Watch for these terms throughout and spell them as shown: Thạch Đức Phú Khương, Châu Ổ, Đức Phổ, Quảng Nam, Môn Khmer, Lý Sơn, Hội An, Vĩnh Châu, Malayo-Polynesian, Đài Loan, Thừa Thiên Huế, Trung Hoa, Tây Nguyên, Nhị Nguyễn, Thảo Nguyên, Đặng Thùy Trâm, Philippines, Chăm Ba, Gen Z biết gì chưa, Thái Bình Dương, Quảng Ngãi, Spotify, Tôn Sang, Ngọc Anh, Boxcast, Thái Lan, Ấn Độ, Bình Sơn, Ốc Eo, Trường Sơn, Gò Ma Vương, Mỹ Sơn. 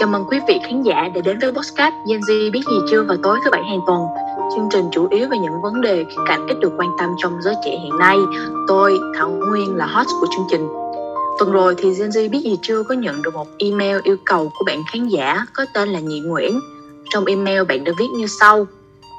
Chào mừng quý vị khán giả đã đến với Boxcast Gen Z biết gì chưa vào tối thứ Bảy hàng tuần. Chương trình chủ yếu về những vấn đề khía cạnh ít được quan tâm trong giới trẻ hiện nay. Tôi, Thảo Nguyên là host của chương trình. Tuần rồi thì Gen Z biết gì chưa có nhận được một email yêu cầu của bạn khán giả có tên là Nhị Nguyễn. Trong email bạn đã viết như sau: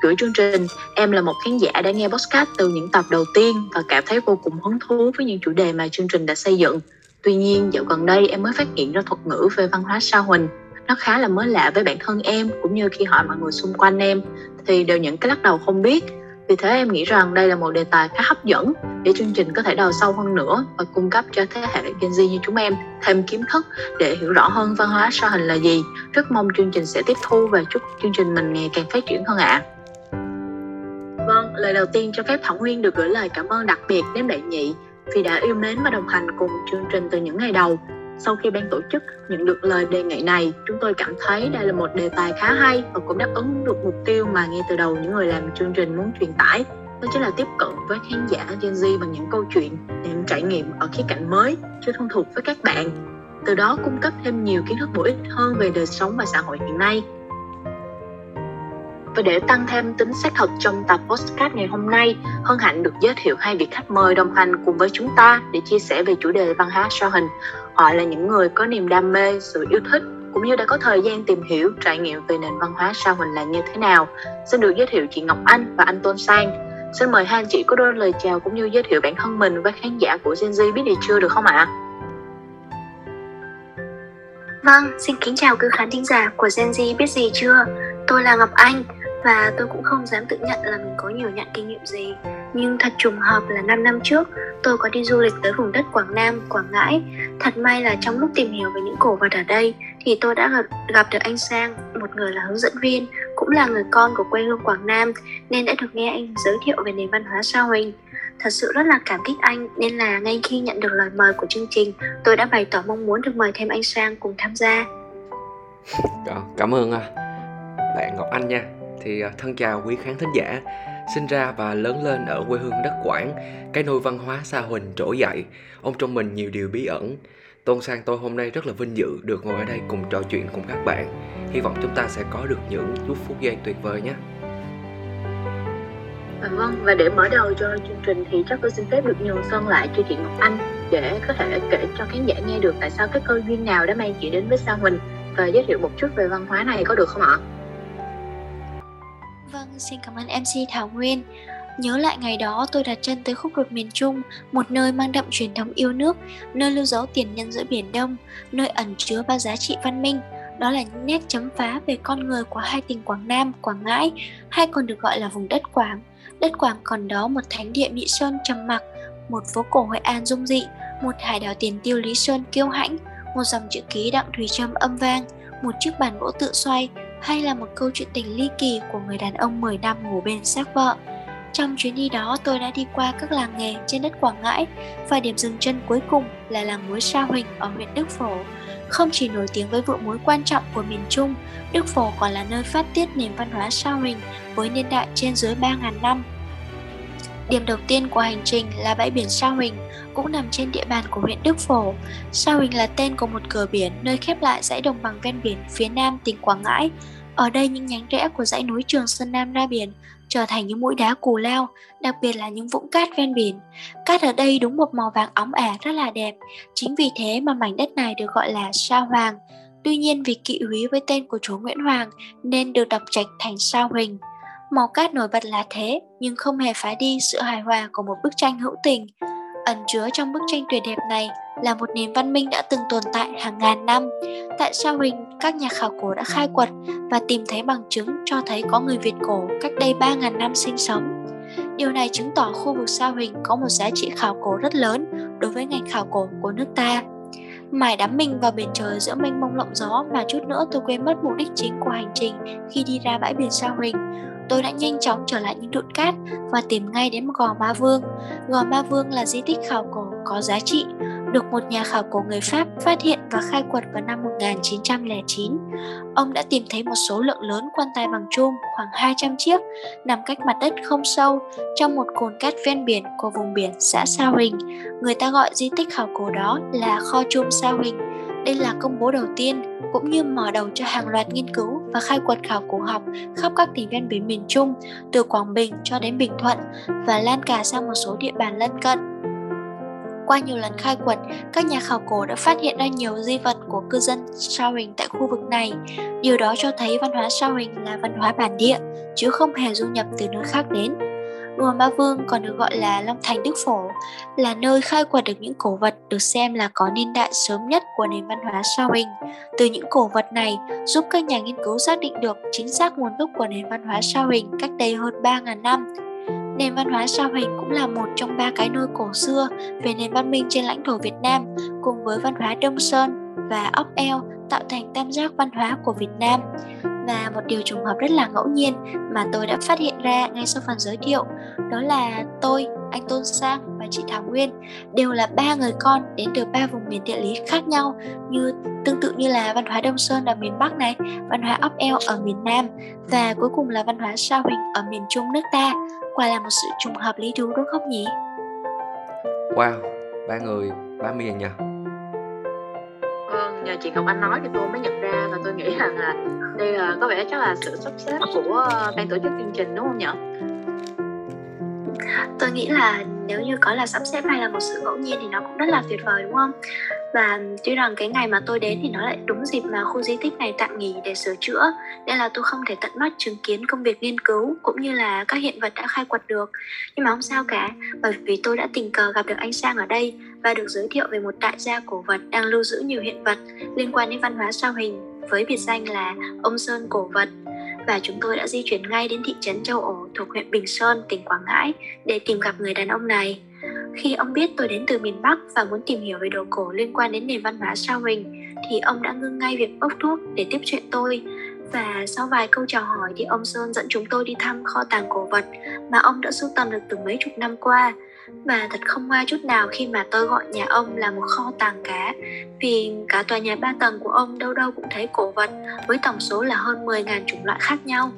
gửi chương trình, em là một khán giả đã nghe Boxcast từ những tập đầu tiên và cảm thấy vô cùng hứng thú với những chủ đề mà chương trình đã xây dựng. Tuy nhiên, dạo gần đây em mới phát hiện ra thuật ngữ về văn hóa Sa Huỳnh. Nó khá là mới lạ với bản thân em, cũng như khi hỏi mọi người xung quanh em thì đều những cái lắc đầu không biết. Vì thế em nghĩ rằng đây là một đề tài khá hấp dẫn để chương trình có thể đào sâu hơn nữa và cung cấp cho thế hệ Gen Z như chúng em thêm kiến thức để hiểu rõ hơn văn hóa Sa Huỳnh là gì. Rất mong chương trình sẽ tiếp thu và chúc chương trình mình ngày càng phát triển hơn ạ. Vâng, lời đầu tiên cho phép Thảo Nguyên được gửi lời cảm ơn đặc biệt đến bạn Nhị vì đã yêu mến và đồng hành cùng chương trình từ những ngày đầu. Sau khi ban tổ chức nhận được lời đề nghị này, chúng tôi cảm thấy đây là một đề tài khá hay và cũng đáp ứng được mục tiêu mà ngay từ đầu những người làm chương trình muốn truyền tải, đó chính là tiếp cận với khán giả Gen Z bằng những câu chuyện, những trải nghiệm ở khía cạnh mới, chưa thông thuộc với các bạn. Từ đó cung cấp thêm nhiều kiến thức bổ ích hơn về đời sống và xã hội hiện nay. Và để tăng thêm tính xác thực trong tập podcast ngày hôm nay, hân hạnh được giới thiệu hai vị khách mời đồng hành cùng với chúng ta để chia sẻ về chủ đề văn hóa Sa Huỳnh. Họ là những người có niềm đam mê, sự yêu thích cũng như đã có thời gian tìm hiểu, trải nghiệm về nền văn hóa Sa Huỳnh là như thế nào. Xin được giới thiệu chị Ngọc Anh và anh Tôn Sang. Xin mời hai anh chị có đôi lời chào cũng như giới thiệu bản thân mình với khán giả của Gen Z biết gì chưa được không ạ? Vâng, xin kính chào quý khán thính giả của Gen Z biết gì chưa. Tôi là Ngọc Anh và tôi cũng không dám tự nhận là mình có nhiều nhãn kinh nghiệm gì. Nhưng thật trùng hợp là 5 năm trước, tôi có đi du lịch tới vùng đất Quảng Nam, Quảng Ngãi. Thật may là trong lúc tìm hiểu về những cổ vật ở đây thì tôi đã gặp được anh Sang, một người là hướng dẫn viên, cũng là người con của quê hương Quảng Nam, nên đã được nghe anh giới thiệu về nền văn hóa Sa Huỳnh. Thật sự rất là cảm kích anh, nên là ngay khi nhận được lời mời của chương trình, tôi đã bày tỏ mong muốn được mời thêm anh Sang cùng tham gia. Cảm ơn bạn Ngọc Anh nha. Thì thân chào quý khán thính giả. Sinh ra và lớn lên ở quê hương đất Quảng, cái nôi văn hóa Sa Huỳnh trỗi dậy, ông trong mình nhiều điều bí ẩn. Tôn Sang tôi hôm nay rất là vinh dự được ngồi ở đây cùng trò chuyện cùng các bạn. Hy vọng chúng ta sẽ có được những chút phút giây tuyệt vời nhé. Vâng, và để mở đầu cho chương trình thì chắc tôi xin phép được nhường Sơn lại cho chị Ngọc Anh để có thể kể cho khán giả nghe được tại sao cái cơ duyên nào đã mang chị đến với Sa Huỳnh và giới thiệu một chút về văn hóa này có được không ạ? Vâng, xin cảm ơn MC Thảo Nguyên. Nhớ lại ngày đó tôi đặt chân tới khúc ruột miền Trung, một nơi mang đậm truyền thống yêu nước, nơi lưu dấu tiền nhân giữa Biển Đông, nơi ẩn chứa bao giá trị văn minh. Đó là những nét chấm phá về con người của hai tỉnh Quảng Nam, Quảng Ngãi, hay còn được gọi là vùng đất Quảng. Đất Quảng còn đó một thánh địa Mỹ Sơn trầm mặc, một phố cổ Hội An dung dị, một hải đảo tiền tiêu Lý Sơn kiêu hãnh, một dòng chữ ký Đặng Thùy Trâm âm vang, một chiếc bàn gỗ tự xoay, hay là một câu chuyện tình ly kỳ của người đàn ông 10 năm ngủ bên xác vợ. Trong chuyến đi đó, tôi đã đi qua các làng nghề trên đất Quảng Ngãi và điểm dừng chân cuối cùng là làng muối Sa Huỳnh ở huyện Đức Phổ. Không chỉ nổi tiếng với vựa muối quan trọng của miền Trung, Đức Phổ còn là nơi phát tiết nền văn hóa Sa Huỳnh với niên đại trên dưới 3.000 năm. Điểm đầu tiên của hành trình là bãi biển Sa Huỳnh, cũng nằm trên địa bàn của huyện Đức Phổ. Sa Huỳnh là tên của một cửa biển nơi khép lại dãy đồng bằng ven biển phía nam tỉnh Quảng Ngãi. Ở đây những nhánh rẽ của dãy núi Trường Sơn Nam ra biển trở thành những mũi đá cù lao, đặc biệt là những vũng cát ven biển. Cát ở đây đúng một màu vàng óng ả rất là đẹp, chính vì thế mà mảnh đất này được gọi là Sa Hoàng. Tuy nhiên vì kỵ úy với tên của chúa Nguyễn Hoàng nên được đọc trạch thành Sa Huỳnh. Màu cát nổi bật là thế, nhưng không hề phá đi sự hài hòa của một bức tranh hữu tình. Ẩn chứa trong bức tranh tuyệt đẹp này là một nền văn minh đã từng tồn tại hàng ngàn năm. Tại Sa Huỳnh, các nhà khảo cổ đã khai quật và tìm thấy bằng chứng cho thấy có người Việt cổ cách đây 3.000 năm sinh sống. Điều này chứng tỏ khu vực Sa Huỳnh có một giá trị khảo cổ rất lớn đối với ngành khảo cổ của nước ta. Mải đắm mình vào biển trời giữa mênh mông lộng gió mà chút nữa tôi quên mất mục đích chính của hành trình khi đi ra bãi biển Sa Huỳnh. Tôi đã nhanh chóng trở lại những đụn cát và tìm ngay đến Gò Ma Vương. Gò Ma Vương là di tích khảo cổ có giá trị, được một nhà khảo cổ người Pháp phát hiện và khai quật vào năm 1909. Ông đã tìm thấy một số lượng lớn quan tài bằng chum, khoảng 200 chiếc, nằm cách mặt đất không sâu trong một cồn cát ven biển của vùng biển xã Sa Huỳnh. Người ta gọi di tích khảo cổ đó là kho chum Sa Huỳnh. Đây là công bố đầu tiên cũng như mở đầu cho hàng loạt nghiên cứu và khai quật khảo cổ học khắp các tỉnh ven biển miền Trung, từ Quảng Bình cho đến Bình Thuận và lan cả sang một số địa bàn lân cận. Qua nhiều lần khai quật, các nhà khảo cổ đã phát hiện ra nhiều di vật của cư dân Sa Huỳnh tại khu vực này. Điều đó cho thấy văn hóa Sa Huỳnh là văn hóa bản địa, chứ không hề du nhập từ nơi khác đến. Gò Ma Vương còn được gọi là Long Thành Đức Phổ, là nơi khai quật được những cổ vật được xem là có niên đại sớm nhất của nền văn hóa Sa Huỳnh. Từ những cổ vật này, giúp các nhà nghiên cứu xác định được chính xác nguồn gốc của nền văn hóa Sa Huỳnh cách đây hơn 3.000 năm. Nền văn hóa Sa Huỳnh cũng là một trong 3 cái nôi cổ xưa về nền văn minh trên lãnh thổ Việt Nam, cùng với văn hóa Đông Sơn và Ốc Eo tạo thành tam giác văn hóa của Việt Nam. Và một điều trùng hợp rất là ngẫu nhiên mà tôi đã phát hiện ra ngay sau phần giới thiệu, đó là tôi, anh Tôn Sang và chị Thảo Nguyên đều là 3 người con đến từ 3 vùng miền địa lý khác nhau, tương tự như là văn hóa Đông Sơn ở miền Bắc này, văn hóa Ốc Eo ở miền Nam và cuối cùng là văn hóa Sa Huỳnh ở miền Trung nước ta. Quả là một sự trùng hợp lý thú đúng không nhỉ? Wow, 3 người, 3 miền nhỉ? Nhờ chị Ngọc Anh nói thì tôi mới nhận ra, và tôi nghĩ rằng là đây là có vẻ chắc là sự sắp xếp của ban tổ chức chương trình đúng không nhỉ? Tôi nghĩ là nếu như có là sắp xếp hay là một sự ngẫu nhiên thì nó cũng rất là tuyệt vời đúng không? Và tuy rằng cái ngày mà tôi đến thì nó lại đúng dịp mà khu di tích này tạm nghỉ để sửa chữa, nên là tôi không thể tận mắt chứng kiến công việc nghiên cứu cũng như là các hiện vật đã khai quật được. Nhưng mà không sao cả, bởi vì tôi đã tình cờ gặp được anh Sang ở đây và được giới thiệu về một đại gia cổ vật đang lưu giữ nhiều hiện vật liên quan đến văn hóa Sa Huỳnh với biệt danh là Ông Sơn cổ vật. Và chúng tôi đã di chuyển ngay đến thị trấn Châu Ổ thuộc huyện Bình Sơn, tỉnh Quảng Ngãi để tìm gặp người đàn ông này. Khi ông biết tôi đến từ miền Bắc và muốn tìm hiểu về đồ cổ liên quan đến nền văn hóa Sa Huỳnh thì ông đã ngưng ngay việc bốc thuốc để tiếp chuyện tôi. Và sau vài câu chào hỏi thì ông Sơn dẫn chúng tôi đi thăm kho tàng cổ vật mà ông đã sưu tầm được từ mấy chục năm qua. Và thật không ngoa chút nào khi mà tôi gọi nhà ông là một kho tàng cá, vì cả tòa nhà 3 tầng của ông đâu đâu cũng thấy cổ vật với tổng số là hơn 10.000 chủng loại khác nhau.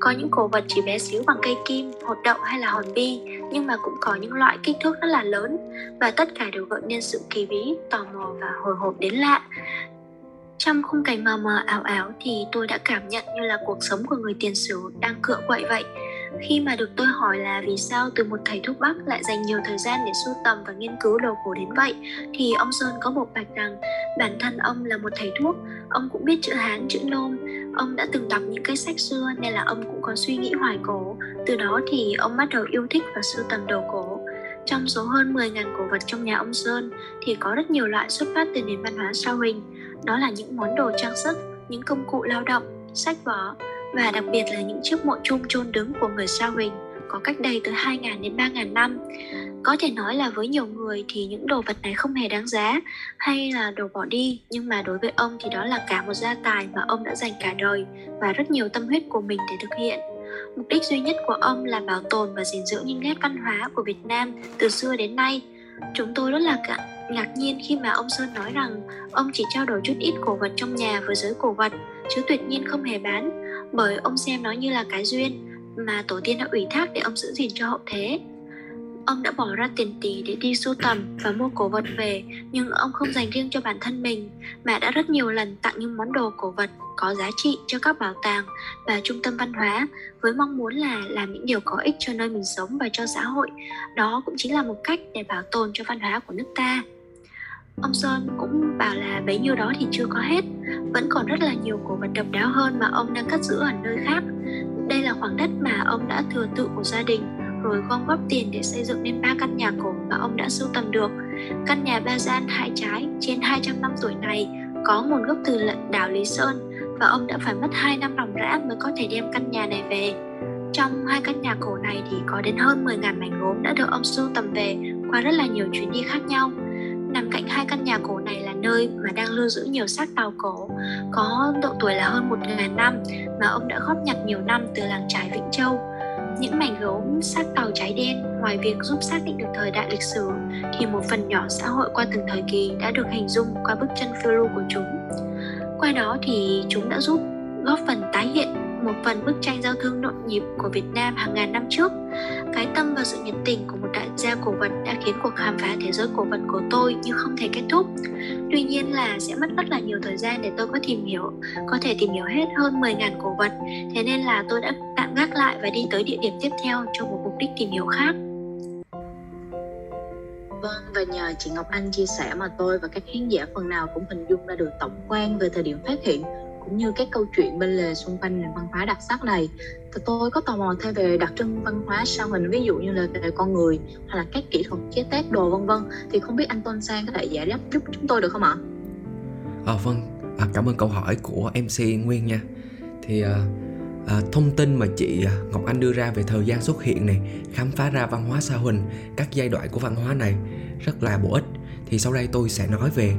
Có những cổ vật chỉ bé xíu bằng cây kim, hột đậu hay là hòn bi, nhưng mà cũng có những loại kích thước rất là lớn, và tất cả đều gợi nên sự kỳ bí, tò mò và hồi hộp đến lạ. Trong khung cảnh mờ mờ ảo ảo thì tôi đã cảm nhận như là cuộc sống của người tiền sử đang cựa quậy vậy. Khi mà được tôi hỏi là vì sao từ một thầy thuốc Bắc lại dành nhiều thời gian để sưu tầm và nghiên cứu đồ cổ đến vậy, thì ông Sơn có bộc bạch rằng bản thân ông là một thầy thuốc, ông cũng biết chữ Hán, chữ Nôm, ông đã từng đọc những cái sách xưa nên là ông cũng có suy nghĩ hoài cổ. Từ đó thì ông bắt đầu yêu thích và sưu tầm đồ cổ. Trong số hơn 10.000 cổ vật trong nhà ông Sơn thì có rất nhiều loại xuất phát từ nền văn hóa Sa Huỳnh. Đó là những món đồ trang sức, những công cụ lao động, sách vở, và đặc biệt là những chiếc mộ chung chôn đứng của người Sa Huỳnh có cách đây từ 2.000 đến 3.000 năm. Có thể nói là với nhiều người thì những đồ vật này không hề đáng giá hay là đồ bỏ đi, nhưng mà đối với ông thì đó là cả một gia tài mà ông đã dành cả đời và rất nhiều tâm huyết của mình để thực hiện. Mục đích duy nhất của ông là bảo tồn và gìn giữ những nét văn hóa của Việt Nam từ xưa đến nay. Chúng tôi rất là ngạc nhiên khi mà ông Sơn nói rằng ông chỉ trao đổi chút ít cổ vật trong nhà với giới cổ vật, chứ tuyệt nhiên không hề bán, bởi ông xem nó như là cái duyên mà tổ tiên đã ủy thác để ông giữ gìn cho hậu thế. Ông đã bỏ ra tiền tỷ để đi sưu tầm và mua cổ vật về, nhưng ông không dành riêng cho bản thân mình, mà đã rất nhiều lần tặng những món đồ cổ vật có giá trị cho các bảo tàng và trung tâm văn hóa, với mong muốn là làm những điều có ích cho nơi mình sống và cho xã hội. Đó cũng chính là một cách để bảo tồn cho văn hóa của nước ta. Ông Sơn cũng bảo là bấy nhiêu đó thì chưa có hết, vẫn còn rất là nhiều cổ vật độc đáo hơn mà ông đang cất giữ ở nơi khác. Đây là khoảng đất mà ông đã thừa tự của gia đình, rồi gom góp tiền để xây dựng nên 3 căn nhà cổ mà ông đã sưu tầm được. Căn nhà 3 gian 2 trái trên 200 năm tuổi này có nguồn gốc từ đảo Lý Sơn, và ông đã phải mất 2 năm ròng rã mới có thể đem căn nhà này về. Trong 2 căn nhà cổ này thì có đến hơn 10.000 mảnh gốm đã được ông sưu tầm về qua rất là nhiều chuyến đi khác nhau. Nằm cạnh 2 căn nhà cổ này là nơi mà đang lưu giữ nhiều xác tàu cổ có độ tuổi là hơn 1.000 năm mà ông đã góp nhặt nhiều năm từ làng chài Vĩnh Châu. Những mảnh gốm xác tàu cháy đen, ngoài việc giúp xác định được thời đại lịch sử, thì một phần nhỏ xã hội qua từng thời kỳ đã được hình dung qua bức chân phiêu lưu của chúng. Qua đó thì chúng đã giúp góp phần tái hiện một phần bức tranh giao thương nhộn nhịp của Việt Nam hàng ngàn năm trước. Cái tâm và sự nhiệt tình của một đại gia cổ vật đã khiến cuộc khám phá thế giới cổ vật của tôi như không thể kết thúc. Tuy nhiên là sẽ mất rất là nhiều thời gian để tôi có thể tìm hiểu hết hơn 10.000 cổ vật. Thế nên là tôi đã tạm gác lại và đi tới địa điểm tiếp theo cho một mục đích tìm hiểu khác. Vâng, và nhờ chị Ngọc Anh chia sẻ mà tôi và các khán giả phần nào cũng hình dung ra được tổng quan về thời điểm phát hiện, cũng như các câu chuyện bên lề xung quanh nền văn hóa đặc sắc này. Thì tôi có tò mò thêm về đặc trưng văn hóa Sa Huỳnh, ví dụ như là về con người hoặc là các kỹ thuật chế tác đồ vân vân. Thì không biết anh Tôn Sang có thể giải đáp giúp chúng tôi được không ạ? Vâng, cảm ơn câu hỏi của MC Nguyên nha. Thì thông tin mà chị Ngọc Anh đưa ra về thời gian xuất hiện này, khám phá ra văn hóa Sa Huỳnh, các giai đoạn của văn hóa này rất là bổ ích. Thì sau đây tôi sẽ nói về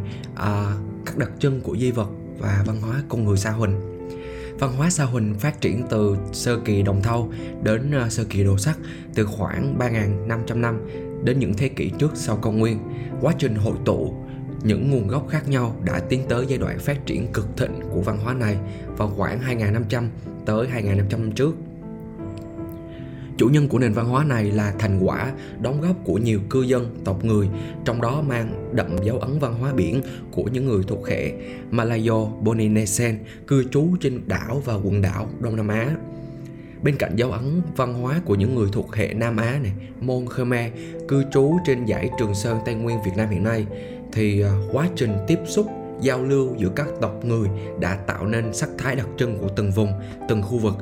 các đặc trưng của di vật và văn hóa con người Sa Huỳnh. Văn hóa Sa Huỳnh phát triển từ sơ kỳ đồng thau đến sơ kỳ đồ sắt, từ khoảng 3.500 năm đến những thế kỷ trước sau công nguyên. Quá trình hội tụ những nguồn gốc khác nhau đã tiến tới giai đoạn phát triển cực thịnh của văn hóa này vào khoảng 2.500 tới 2.500 trước. Chủ nhân của nền văn hóa này là thành quả đóng góp của nhiều cư dân, tộc người, trong đó mang đậm dấu ấn văn hóa biển của những người thuộc hệ Malayo-Polynesian cư trú trên đảo và quần đảo Đông Nam Á. Bên cạnh dấu ấn văn hóa của những người thuộc hệ Nam Á này, Môn Khmer cư trú trên dải Trường Sơn Tây Nguyên Việt Nam hiện nay, thì quá trình tiếp xúc, giao lưu giữa các tộc người đã tạo nên sắc thái đặc trưng của từng vùng, từng khu vực.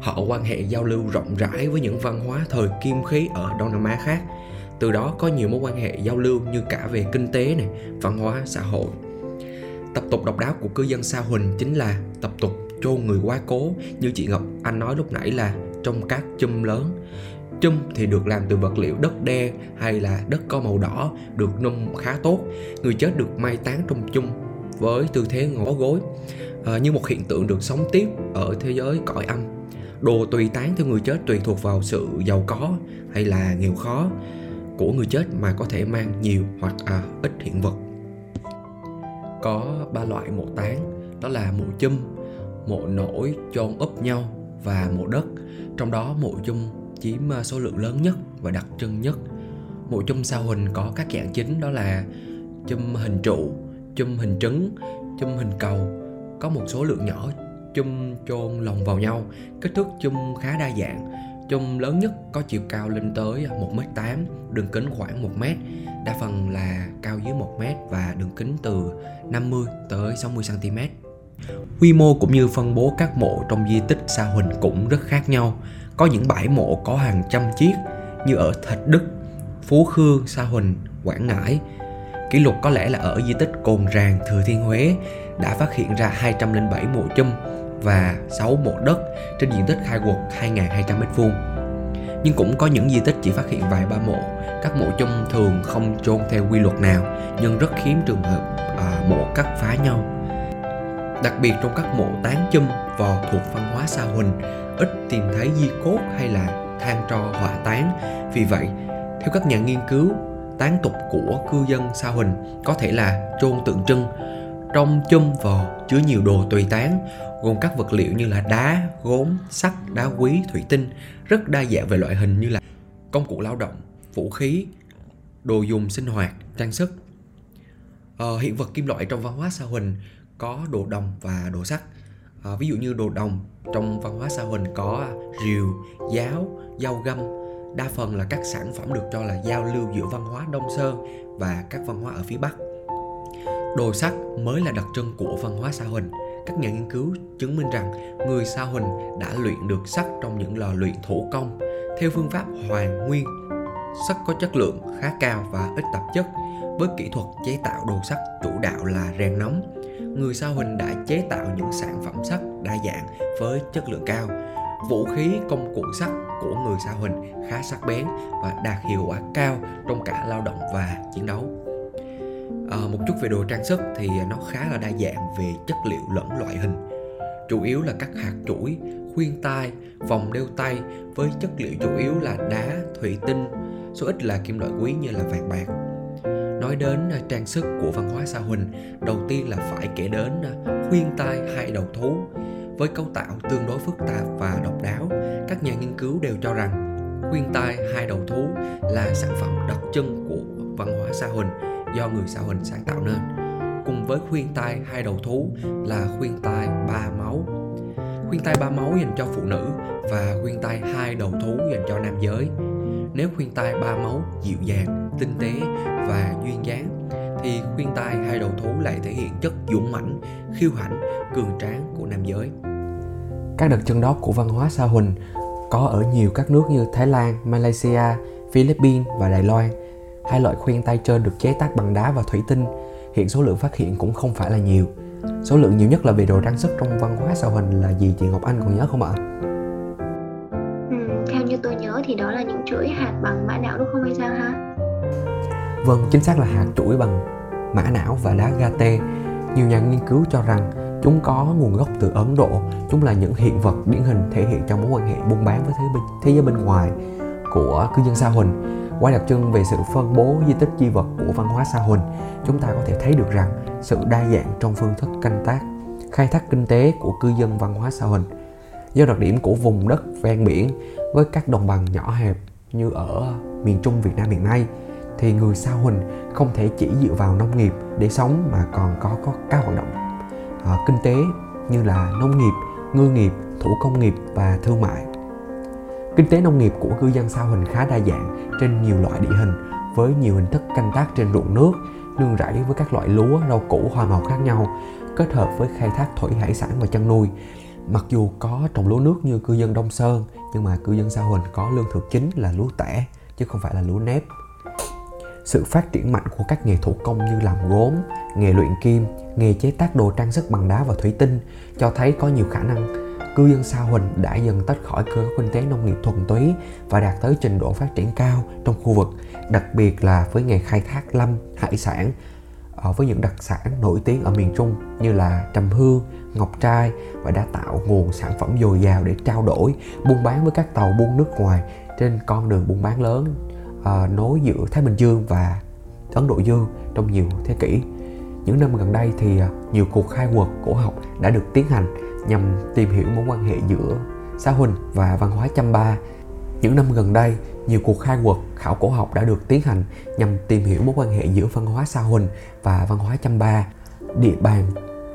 Họ quan hệ giao lưu rộng rãi với những văn hóa thời kim khí ở Đông Nam Á khác. Từ đó có nhiều mối quan hệ giao lưu như cả về kinh tế, này, văn hóa, xã hội. Tập tục độc đáo của cư dân Sa Huỳnh chính là tập tục chôn người quá cố, như chị Ngọc Anh nói lúc nãy là trong các chum lớn. Chum thì được làm từ vật liệu đất đe hay là đất có màu đỏ, được nung khá tốt. Người chết được mai táng trong chum với tư thế ngó gối, như một hiện tượng được sống tiếp ở thế giới cõi âm. Đồ tùy táng theo người chết tùy thuộc vào sự giàu có hay là nghèo khó của người chết mà có thể mang nhiều hoặc ít hiện vật. Có 3 loại mộ táng, đó là mộ chum, mộ nổi chôn úp nhau và mộ đất. Trong đó mộ chum chiếm số lượng lớn nhất và đặc trưng nhất. Mộ chum Sa Huỳnh có các dạng chính, đó là chum hình trụ, chum hình trứng, chum hình cầu. Có một số lượng nhỏ chum chôn lồng vào nhau, kích thước chum khá đa dạng. Chum lớn nhất có chiều cao lên tới 1m8, đường kính khoảng 1m, đa phần là cao dưới 1m và đường kính từ 50 tới 60cm. Quy mô cũng như phân bố các mộ trong di tích Sa Huỳnh cũng rất khác nhau. Có những bãi mộ có hàng trăm chiếc như ở Thạch Đức, Phú Khương, Sa Huỳnh, Quảng Ngãi. Kỷ lục có lẽ là ở di tích Cồn Ràng, Thừa Thiên Huế đã phát hiện ra 207 mộ chum và 6 mộ đất trên diện tích khai quật 2.200m². Nhưng cũng có những di tích chỉ phát hiện vài ba mộ. Các mộ chum thường không chôn theo quy luật nào, nhưng rất hiếm trường hợp mộ cắt phá nhau. Đặc biệt trong các mộ tán chum vò thuộc văn hóa Sa Huỳnh, ít tìm thấy di cốt hay là than tro hỏa táng. Vì vậy, theo các nhà nghiên cứu, tán tục của cư dân Sa Huỳnh có thể là chôn tượng trưng. Trong chum vò chứa nhiều đồ tùy tán, gồm các vật liệu như là đá, gốm, sắt, đá quý, thủy tinh, rất đa dạng về loại hình như là công cụ lao động, vũ khí, đồ dùng sinh hoạt, trang sức. Hiện vật kim loại trong văn hóa Sa Huỳnh có đồ đồng và đồ sắt. Ví dụ như đồ đồng trong văn hóa Sa Huỳnh có rìu, giáo, dao găm. Đa phần là các sản phẩm được cho là giao lưu giữa văn hóa Đông Sơn và các văn hóa ở phía Bắc. Đồ sắt mới là đặc trưng của văn hóa Sa Huỳnh. Các nhà nghiên cứu chứng minh rằng người Sa Huỳnh đã luyện được sắt trong những lò luyện thủ công theo phương pháp hoàn nguyên. Sắt có chất lượng khá cao và ít tạp chất. Với kỹ thuật chế tạo đồ sắt chủ đạo là rèn nóng, người Sa Huỳnh đã chế tạo những sản phẩm sắt đa dạng với chất lượng cao. Vũ khí công cụ sắt của người Sa Huỳnh khá sắc bén và đạt hiệu quả cao trong cả lao động và chiến đấu. Một chút về đồ trang sức thì nó khá là đa dạng về chất liệu lẫn loại hình. Chủ yếu là các hạt chuỗi, khuyên tai, vòng đeo tay với chất liệu chủ yếu là đá, thủy tinh, số ít là kim loại quý như là vàng bạc. Nói đến trang sức của văn hóa Sa Huỳnh, đầu tiên là phải kể đến khuyên tai hai đầu thú. Với cấu tạo tương đối phức tạp và độc đáo, các nhà nghiên cứu đều cho rằng khuyên tai hai đầu thú là sản phẩm đặc trưng của văn hóa Sa Huỳnh do người Sa Huỳnh sáng tạo nên. Cùng với khuyên tai hai đầu thú là khuyên tai ba máu. Khuyên tai ba máu dành cho phụ nữ và khuyên tai hai đầu thú dành cho nam giới. Nếu khuyên tai ba máu dịu dàng, tinh tế và duyên dáng thì khuyên tai hai đầu thú lại thể hiện chất dũng mãnh, khiêu hãnh, cường tráng của nam giới. Các đặc trưng đó của văn hóa Sa Huỳnh có ở nhiều các nước như Thái Lan, Malaysia, Philippines và Đài Loan. Hai loại khuyên tai trên được chế tác bằng đá và thủy tinh. Hiện số lượng phát hiện cũng không phải là nhiều. Số lượng nhiều nhất là về đồ trang sức trong văn hóa Sa Huỳnh là gì chị Ngọc Anh còn nhớ không ạ? Theo như tôi nhớ thì đó là những chuỗi hạt bằng mã não đúng không hay sao ha? Vâng, chính xác là hạt chuỗi bằng mã não và đá gate. Nhiều nhà nghiên cứu cho rằng chúng có nguồn gốc từ Ấn Độ. Chúng là những hiện vật điển hình thể hiện trong mối quan hệ buôn bán với thế giới bên ngoài của cư dân Sa Huỳnh. Qua đặc trưng về sự phân bố di tích di vật của văn hóa Sa Huỳnh, chúng ta có thể thấy được rằng sự đa dạng trong phương thức canh tác, khai thác kinh tế của cư dân văn hóa Sa Huỳnh. Do đặc điểm của vùng đất ven biển với các đồng bằng nhỏ hẹp như ở miền Trung Việt Nam hiện nay, thì người Sa Huỳnh không thể chỉ dựa vào nông nghiệp để sống mà còn có các hoạt động kinh tế như là nông nghiệp, ngư nghiệp, thủ công nghiệp và thương mại. Kinh tế nông nghiệp của cư dân Sa Huỳnh khá đa dạng trên nhiều loại địa hình với nhiều hình thức canh tác trên ruộng nước, nương rẫy với các loại lúa, rau củ, hoa màu khác nhau, kết hợp với khai thác thủy hải sản và chăn nuôi. Mặc dù có trồng lúa nước như cư dân Đông Sơn, nhưng mà cư dân Sa Huỳnh có lương thực chính là lúa tẻ chứ không phải là lúa nếp. Sự phát triển mạnh của các nghề thủ công như làm gốm, nghề luyện kim, nghề chế tác đồ trang sức bằng đá và thủy tinh cho thấy có nhiều khả năng cư dân Sa Huỳnh đã dần tách khỏi cơ cấu kinh tế nông nghiệp thuần túy và đạt tới trình độ phát triển cao trong khu vực, đặc biệt là với nghề khai thác lâm, hải sản, với những đặc sản nổi tiếng ở miền Trung như là trầm hương, ngọc trai và đã tạo nguồn sản phẩm dồi dào để trao đổi, buôn bán với các tàu buôn nước ngoài trên con đường buôn bán lớn nối giữa Thái Bình Dương và Ấn Độ Dương trong nhiều thế kỷ. Những năm gần đây thì nhiều cuộc khai quật cổ học đã được tiến hành nhằm tìm hiểu mối quan hệ giữa Sa Huỳnh và văn hóa Chăm Ba. Địa bàn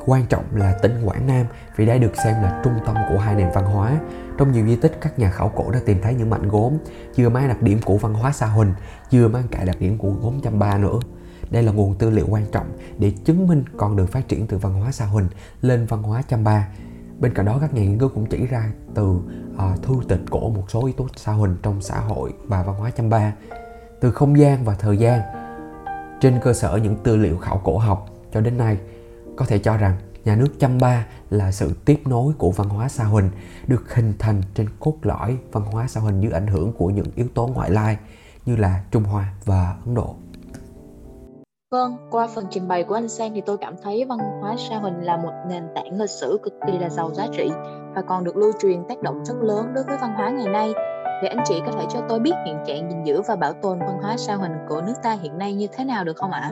quan trọng là tỉnh Quảng Nam vì đây được xem là trung tâm của hai nền văn hóa. Trong nhiều di tích, các nhà khảo cổ đã tìm thấy những mảnh gốm vừa mang đặc điểm của văn hóa Sa Huỳnh, vừa mang cả đặc điểm của gốm Chăm Ba nữa. Đây là nguồn tư liệu quan trọng để chứng minh con đường phát triển từ văn hóa Sa Huỳnh lên văn hóa Chăm Ba. Bên cạnh đó, các nhà nghiên cứu cũng chỉ ra từ thư tịch cổ một số yếu tố Sa Huỳnh trong xã hội và văn hóa Chăm Ba, từ không gian và thời gian. Trên cơ sở những tư liệu khảo cổ học cho đến nay, có thể cho rằng nhà nước Chăm Ba là sự tiếp nối của văn hóa Sa Huỳnh, được hình thành trên cốt lõi văn hóa Sa Huỳnh dưới ảnh hưởng của những yếu tố ngoại lai như là Trung Hoa và Ấn Độ. Vâng, qua phần trình bày của anh Sang thì tôi cảm thấy văn hóa Sa Huỳnh là một nền tảng lịch sử cực kỳ là giàu giá trị và còn được lưu truyền tác động rất lớn đối với văn hóa ngày nay. Để anh chị có thể cho tôi biết hiện trạng gìn giữ và bảo tồn văn hóa Sa Huỳnh của nước ta hiện nay như thế nào được không ạ?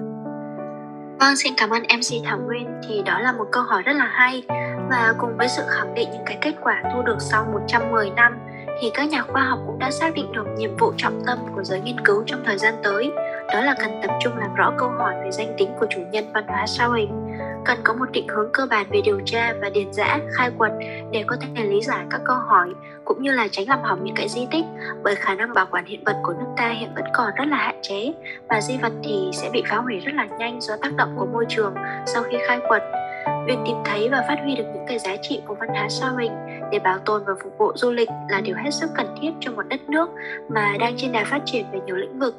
Vâng, xin cảm ơn MC Thảo Nguyên. Thì đó là một câu hỏi rất là hay, và cùng với sự khẳng định những cái kết quả thu được sau 110 năm thì các nhà khoa học cũng đã xác định được nhiệm vụ trọng tâm của giới nghiên cứu trong thời gian tới. Đó là cần tập trung làm rõ câu hỏi về danh tính của chủ nhân văn hóa Sa Huỳnh, cần có một định hướng cơ bản về điều tra và điền giã, khai quật để có thể lý giải các câu hỏi, cũng như là tránh làm hỏng những cái di tích, bởi khả năng bảo quản hiện vật của nước ta hiện vẫn còn rất là hạn chế và di vật thì sẽ bị phá hủy rất là nhanh do tác động của môi trường sau khi khai quật. Việc tìm thấy và phát huy được những cái giá trị của văn hóa Sa Huỳnh để bảo tồn và phục vụ du lịch là điều hết sức cần thiết cho một đất nước mà đang trên đà phát triển về nhiều lĩnh vực.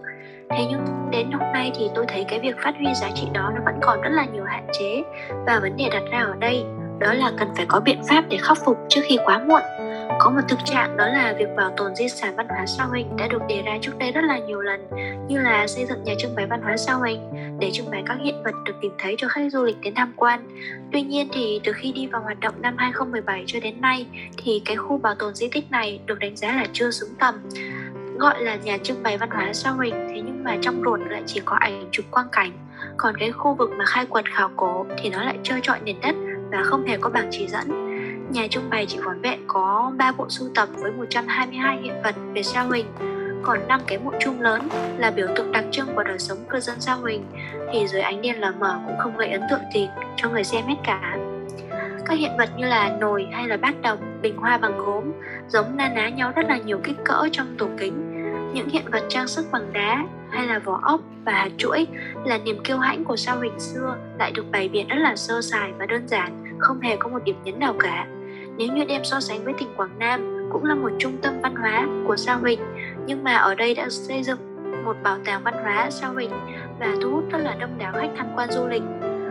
Thế nhưng đến hôm nay thì tôi thấy cái việc phát huy giá trị đó nó vẫn còn rất là nhiều hạn chế, và vấn đề đặt ra ở đây đó là cần phải có biện pháp để khắc phục trước khi quá muộn. Có một thực trạng đó là việc bảo tồn di sản văn hóa Sa Huỳnh đã được đề ra trước đây rất là nhiều lần, như là xây dựng nhà trưng bày văn hóa Sa Huỳnh để trưng bày các hiện vật được tìm thấy cho khách du lịch đến tham quan. Tuy nhiên thì từ khi đi vào hoạt động năm 2017 cho đến nay thì cái khu bảo tồn di tích này được đánh giá là chưa xứng tầm. Gọi là nhà trưng bày văn hóa Sa Huỳnh, thế nhưng mà trong ruột lại chỉ có ảnh chụp quang cảnh. Còn cái khu vực mà khai quật khảo cổ thì nó lại trơ trọi nền đất và không hề có bảng chỉ dẫn. Nhà trưng bày chỉ vỏn vẹn có 3 bộ sưu tập với 122 hiện vật về Sa Huỳnh, còn 5 cái mộ chung lớn là biểu tượng đặc trưng của đời sống cư dân Sa Huỳnh thì dưới ánh đèn lờ mờ cũng không gây ấn tượng gì cho người xem hết cả. Các hiện vật như là nồi hay là bát đồng, bình hoa bằng gốm, giống na ná nhau rất là nhiều kích cỡ trong tủ kính. Những hiện vật trang sức bằng đá hay là vỏ ốc và hạt chuỗi là niềm kiêu hãnh của Sa Huỳnh xưa lại được bày biện rất là sơ sài và đơn giản, không hề có một điểm nhấn nào cả. Nếu như đem so sánh với tỉnh Quảng Nam cũng là một trung tâm văn hóa của Sa Huỳnh, nhưng mà ở đây đã xây dựng một bảo tàng văn hóa Sa Huỳnh và thu hút rất là đông đảo khách tham quan du lịch.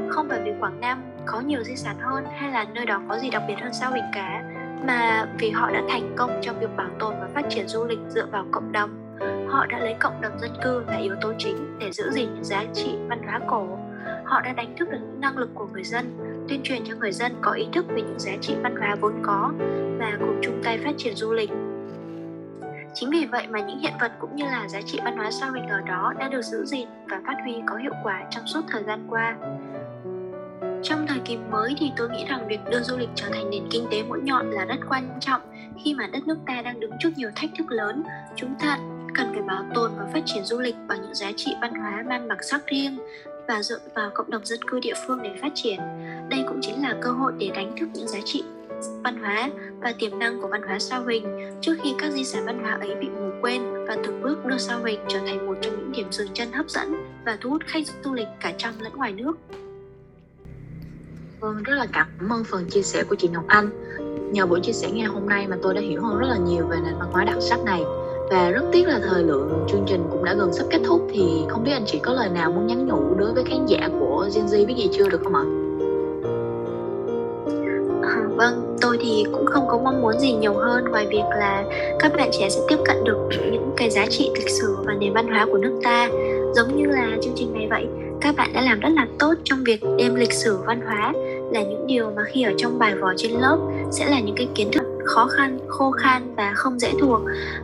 Không phải vì Quảng Nam có nhiều di sản hơn hay là nơi đó có gì đặc biệt hơn Sa Huỳnh cả, mà vì họ đã thành công trong việc bảo tồn và phát triển du lịch dựa vào cộng đồng. Họ đã lấy cộng đồng dân cư là yếu tố chính để giữ gìn những giá trị văn hóa cổ. Họ đã đánh thức được những năng lực của người dân, tuyên truyền cho người dân có ý thức về những giá trị văn hóa vốn có và cùng chung tay phát triển du lịch. Chính vì vậy mà những hiện vật cũng như là giá trị văn hóa Sa Huỳnh ở đó đã được giữ gìn và phát huy có hiệu quả trong suốt thời gian qua. Trong thời kỳ mới thì tôi nghĩ rằng việc đưa du lịch trở thành nền kinh tế mũi nhọn là rất quan trọng khi mà đất nước ta đang đứng trước nhiều thách thức lớn. Chúng ta cần phải bảo tồn và phát triển du lịch bằng những giá trị văn hóa mang bản sắc riêng và dựa vào cộng đồng dân cư địa phương để phát triển. Đây cũng chính là cơ hội để đánh thức những giá trị văn hóa và tiềm năng của văn hóa Sa Huỳnh trước khi các di sản văn hóa ấy bị mù quên và từng bước đưa Sa Huỳnh trở thành một trong những điểm dừng chân hấp dẫn và thu hút khách du lịch cả trong lẫn ngoài nước. Vâng, rất là cảm ơn phần chia sẻ của chị Ngọc Anh. Nhờ buổi chia sẻ ngày hôm nay mà tôi đã hiểu hơn rất là nhiều về nền văn hóa đặc sắc này. Và rất tiếc là thời lượng chương trình cũng đã gần sắp kết thúc, thì không biết anh chị có lời nào muốn nhắn nhủ đối với khán giả của Gen Z biết gì chưa được không ạ? Vâng, tôi thì cũng không có mong muốn gì nhiều hơn ngoài việc là các bạn trẻ sẽ tiếp cận được những cái giá trị lịch sử và nền văn hóa của nước ta. Giống như là chương trình này vậy, các bạn đã làm rất là tốt trong việc đem lịch sử văn hóa là những điều mà khi ở trong bài vở trên lớp sẽ là những cái kiến thức khó khăn, khô khan và không dễ thuộc.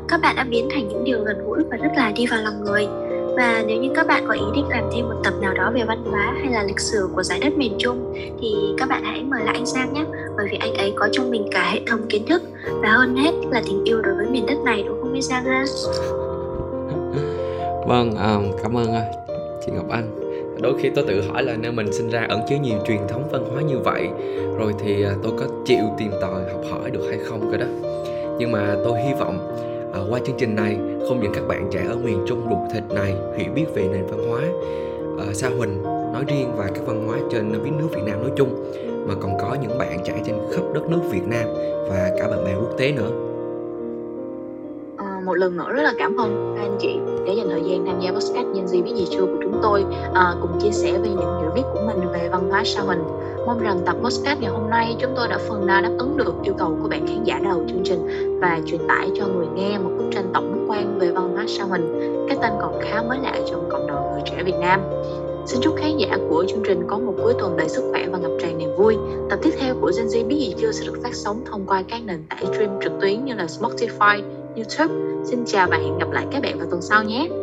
Các bạn đã biến thành những điều gần gũi và rất là đi vào lòng người. Và nếu như các bạn có ý định làm thêm một tập nào đó về văn hóa hay là lịch sử của trái đất miền Trung thì các bạn hãy mời lại anh Sang nhé, bởi vì anh ấy có trong mình cả hệ thống kiến thức và hơn hết là tình yêu đối với miền đất này, đúng không anh Sang ha? Vâng, cảm ơn chị Ngọc Anh. Đôi khi tôi tự hỏi là nơi mình sinh ra ẩn chứa nhiều truyền thống văn hóa như vậy, rồi thì tôi có chịu tìm tòi học hỏi được hay không cơ đó. Nhưng mà tôi hy vọng qua chương trình này, không những các bạn trẻ ở miền Trung ruột thịt này hiểu biết về nền văn hóa Sa Huỳnh nói riêng và các văn hóa trên nước Việt Nam nói chung, mà còn có những bạn trẻ trên khắp đất nước Việt Nam và cả bạn bè quốc tế nữa. Một lần nữa rất là cảm ơn anh chị đã dành thời gian tham gia podcast Gen Z biết gì chưa của chúng tôi, cùng chia sẻ về những hiểu biết của mình về văn hóa Sa Huỳnh. Mong rằng tập podcast ngày hôm nay chúng tôi đã phần nào đáp ứng được yêu cầu của bạn khán giả đầu chương trình và truyền tải cho người nghe một bức tranh tổng quan về văn hóa Sa Huỳnh, cái tên còn khá mới lạ trong cộng đồng người trẻ Việt Nam. Xin chúc khán giả của chương trình có một cuối tuần đầy sức khỏe và ngập tràn niềm vui. Tập tiếp theo của Gen Z biết gì chưa sẽ được phát sóng thông qua các nền tảng stream trực tuyến như là Spotify, YouTube. Xin chào và hẹn gặp lại các bạn vào tuần sau nhé.